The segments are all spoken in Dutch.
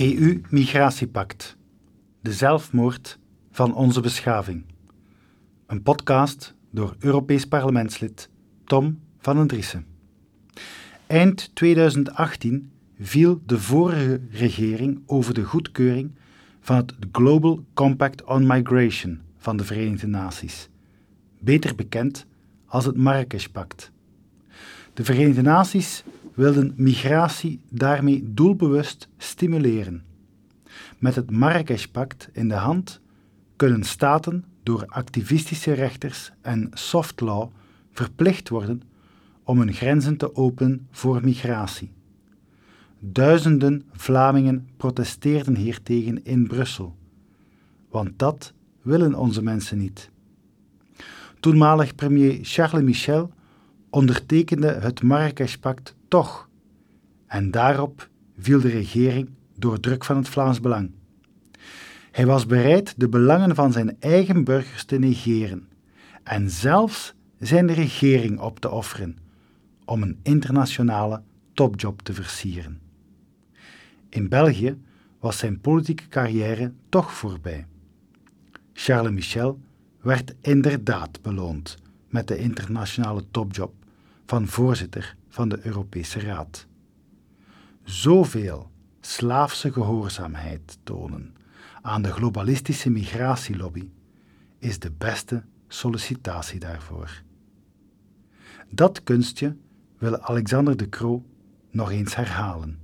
EU-migratiepact. De zelfmoord van onze beschaving. Een podcast door Europees parlementslid Tom van den Driessen. Eind 2018 viel de vorige regering over de goedkeuring van het Global Compact on Migration van de Verenigde Naties, beter bekend als het Marrakesh-pact. De Verenigde Naties wilden migratie daarmee doelbewust stimuleren. Met het Marrakesh-pact in de hand kunnen staten door activistische rechters en soft law verplicht worden om hun grenzen te openen voor migratie. Duizenden Vlamingen protesteerden hiertegen in Brussel, want dat willen onze mensen niet. Toenmalig premier Charles Michel ondertekende het Marrakesh-pact toch en daarop viel de regering door druk van het Vlaams Belang. Hij was bereid de belangen van zijn eigen burgers te negeren en zelfs zijn regering op te offeren om een internationale topjob te versieren. In België was zijn politieke carrière toch voorbij. Charles Michel werd inderdaad beloond met de internationale topjob van voorzitter van de Europese Raad. Zoveel slaafse gehoorzaamheid tonen aan de globalistische migratielobby is de beste sollicitatie daarvoor. Dat kunstje wil Alexander De Croo nog eens herhalen.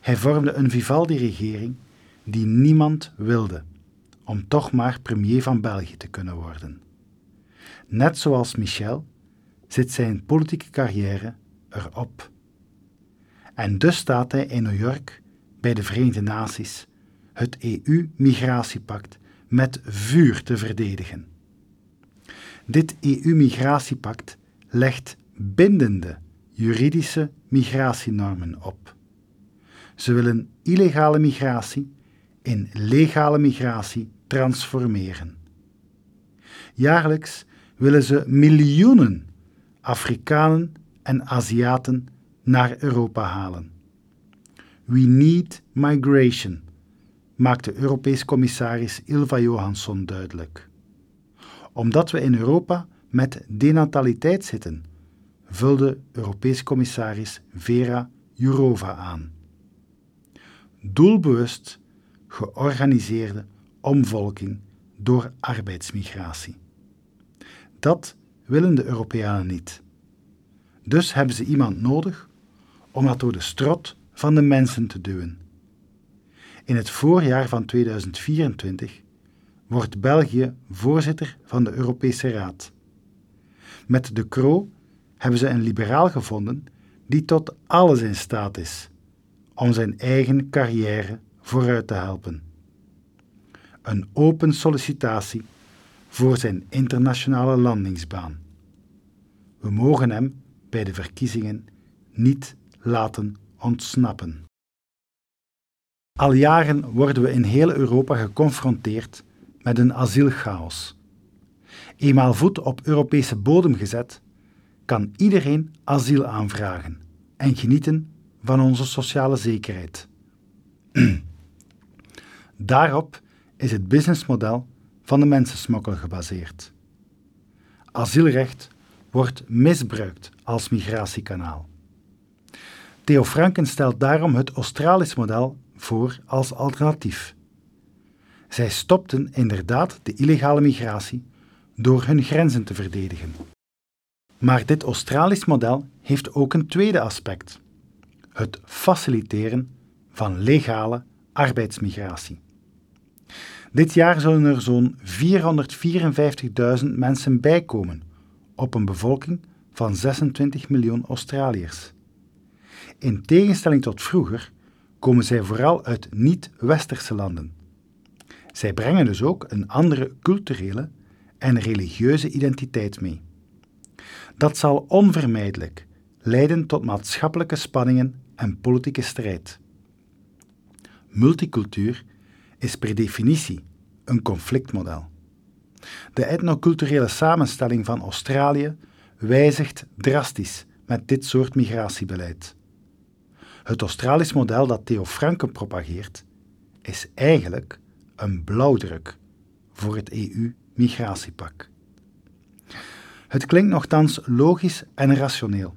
Hij vormde een Vivaldi-regering die niemand wilde, om toch maar premier van België te kunnen worden. Net zoals Michel zit zijn politieke carrière erop. En dus staat hij in New York bij de Verenigde Naties het EU-migratiepact met vuur te verdedigen. Dit EU-migratiepact legt bindende juridische migratienormen op. Ze willen illegale migratie in legale migratie transformeren. Jaarlijks willen ze miljoenen Afrikanen en Aziaten naar Europa halen. We need migration, maakte Europees commissaris Ylva Johansson duidelijk. Omdat we in Europa met denataliteit zitten, vulde Europees commissaris Vera Jourova aan. Doelbewust georganiseerde omvolking door arbeidsmigratie. Dat willen de Europeanen niet. Dus hebben ze iemand nodig om dat door de strot van de mensen te duwen. In het voorjaar van 2024 wordt België voorzitter van de Europese Raad. Met De Croo hebben ze een liberaal gevonden die tot alles in staat is om zijn eigen carrière vooruit te helpen. Een open sollicitatie voor zijn internationale landingsbaan. We mogen hem bij de verkiezingen niet laten ontsnappen. Al jaren worden we in heel Europa geconfronteerd met een asielchaos. Eenmaal voet op Europese bodem gezet, kan iedereen asiel aanvragen en genieten van onze sociale zekerheid. Daarop is het businessmodel van de mensensmokkel gebaseerd. Asielrecht wordt misbruikt als migratiekanaal. Theo Francken stelt daarom het Australisch model voor als alternatief. Zij stopten inderdaad de illegale migratie door hun grenzen te verdedigen. Maar dit Australisch model heeft ook een tweede aspect: het faciliteren van legale arbeidsmigratie. Dit jaar zullen er zo'n 454.000 mensen bijkomen op een bevolking van 26 miljoen Australiërs. In tegenstelling tot vroeger komen zij vooral uit niet-westerse landen. Zij brengen dus ook een andere culturele en religieuze identiteit mee. Dat zal onvermijdelijk leiden tot maatschappelijke spanningen en politieke strijd. Multicultuur is per definitie een conflictmodel. De etnoculturele samenstelling van Australië wijzigt drastisch met dit soort migratiebeleid. Het Australisch model dat Theo Francken propageert, is eigenlijk een blauwdruk voor het EU-migratiepact. Het klinkt nochtans logisch en rationeel.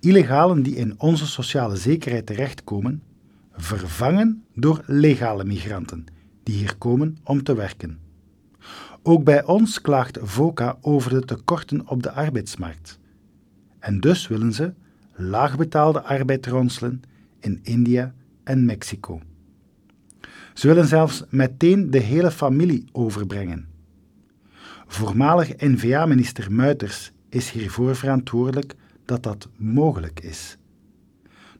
Illegalen die in onze sociale zekerheid terechtkomen, vervangen door legale migranten die hier komen om te werken. Ook bij ons klaagt Voka over de tekorten op de arbeidsmarkt. En dus willen ze laagbetaalde arbeid ronselen in India en Mexico. Ze willen zelfs meteen de hele familie overbrengen. Voormalig N-VA-minister Muyters is hiervoor verantwoordelijk dat dat mogelijk is.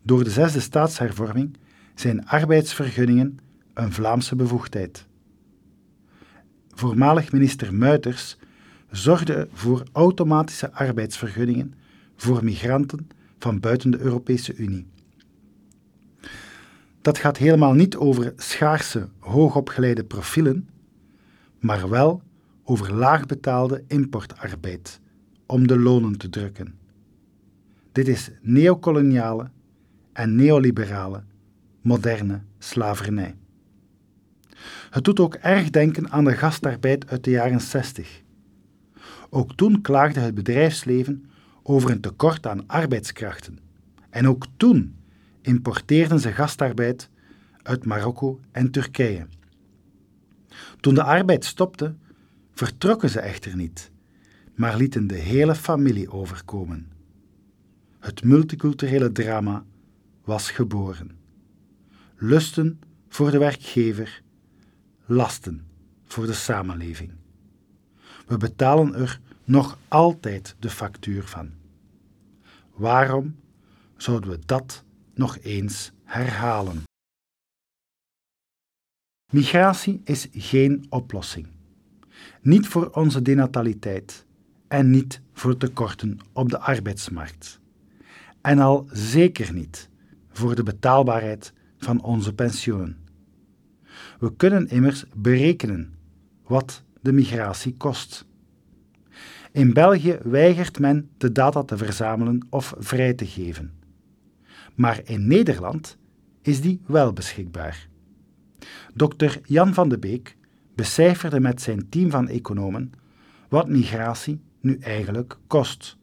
Door de 6e staatshervorming zijn arbeidsvergunningen een Vlaamse bevoegdheid. Voormalig minister Muyters zorgde voor automatische arbeidsvergunningen voor migranten van buiten de Europese Unie. Dat gaat helemaal niet over schaarse, hoogopgeleide profielen, maar wel over laagbetaalde importarbeid, om de lonen te drukken. Dit is neocoloniale en neoliberale, moderne slavernij. Het doet ook erg denken aan de gastarbeid uit de jaren 60. Ook toen klaagde het bedrijfsleven over een tekort aan arbeidskrachten. En ook toen importeerden ze gastarbeid uit Marokko en Turkije. Toen de arbeid stopte, vertrokken ze echter niet, maar lieten de hele familie overkomen. Het multiculturele drama was geboren. Lusten voor de werkgever, lasten voor de samenleving. We betalen er nog altijd de factuur van. Waarom zouden we dat nog eens herhalen? Migratie is geen oplossing. Niet voor onze denataliteit en niet voor tekorten op de arbeidsmarkt. En al zeker niet voor de betaalbaarheid van onze pensioenen. We kunnen immers berekenen wat de migratie kost. In België weigert men de data te verzamelen of vrij te geven. Maar in Nederland is die wel beschikbaar. Dr. Jan van de Beek becijferde met zijn team van economen wat migratie nu eigenlijk kost.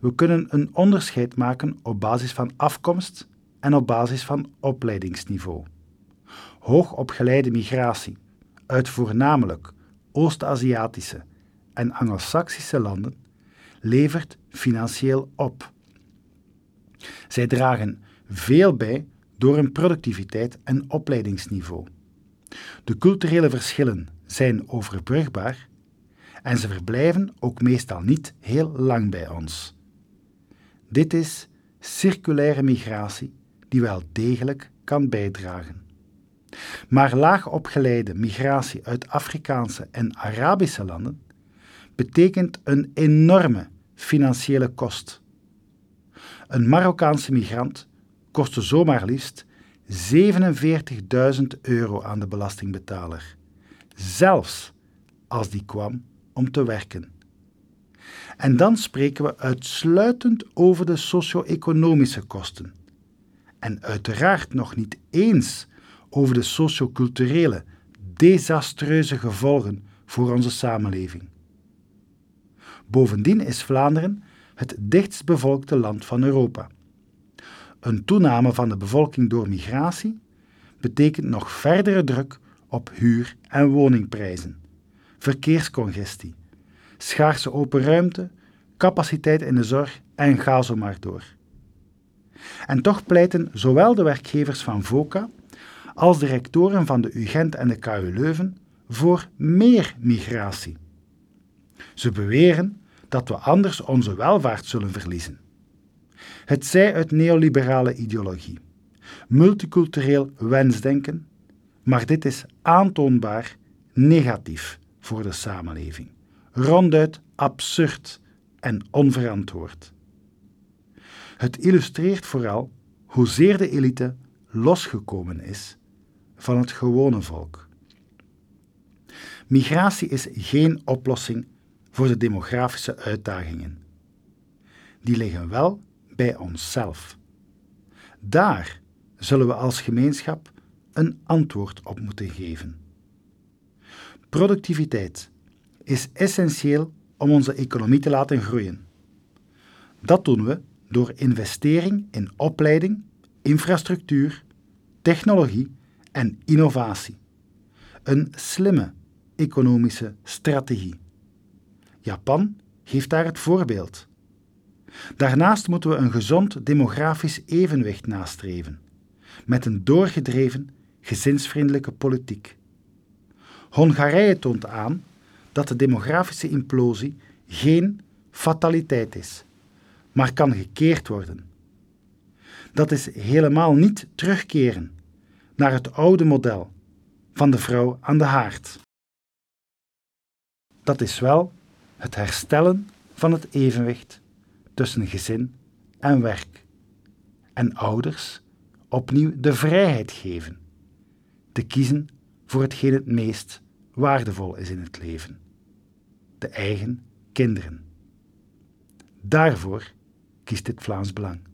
We kunnen een onderscheid maken op basis van afkomst en op basis van opleidingsniveau. Hoogopgeleide migratie uit voornamelijk Oost-Aziatische en Anglo-Saxische landen levert financieel op. Zij dragen veel bij door hun productiviteit en opleidingsniveau. De culturele verschillen zijn overbrugbaar en ze verblijven ook meestal niet heel lang bij ons. Dit is circulaire migratie die wel degelijk kan bijdragen. Maar laagopgeleide migratie uit Afrikaanse en Arabische landen betekent een enorme financiële kost. Een Marokkaanse migrant kostte zomaar liefst €47.000 aan de belastingbetaler, zelfs als die kwam om te werken. En dan spreken we uitsluitend over de socio-economische kosten. En uiteraard nog niet eens over de socio-culturele, desastreuze gevolgen voor onze samenleving. Bovendien is Vlaanderen het dichtstbevolkte land van Europa. Een toename van de bevolking door migratie betekent nog verdere druk op huur- en woningprijzen, verkeerscongestie, schaarse open ruimte, capaciteit in de zorg en ga zo maar door. En toch pleiten zowel de werkgevers van Voka als de rectoren van de UGent en de KU Leuven voor meer migratie. Ze beweren dat we anders onze welvaart zullen verliezen. Het zij uit neoliberale ideologie, multicultureel wensdenken, maar dit is aantoonbaar negatief voor de samenleving, ronduit absurd en onverantwoord. Het illustreert vooral hoezeer de elite losgekomen is van het gewone volk. Migratie is geen oplossing voor de demografische uitdagingen. Die liggen wel bij onszelf. Daar zullen we als gemeenschap een antwoord op moeten geven. Productiviteit is essentieel om onze economie te laten groeien. Dat doen we door investering in opleiding, infrastructuur, technologie en innovatie. Een slimme economische strategie. Japan geeft daar het voorbeeld. Daarnaast moeten we een gezond demografisch evenwicht nastreven, met een doorgedreven, gezinsvriendelijke politiek. Hongarije toont aan dat de demografische implosie geen fataliteit is, maar kan gekeerd worden. Dat is helemaal niet terugkeren naar het oude model van de vrouw aan de haard. Dat is wel het herstellen van het evenwicht tussen gezin en werk. En ouders opnieuw de vrijheid geven, te kiezen voor hetgeen het meest waardevol is in het leven. De eigen kinderen. Daarvoor kiest dit Vlaams Belang.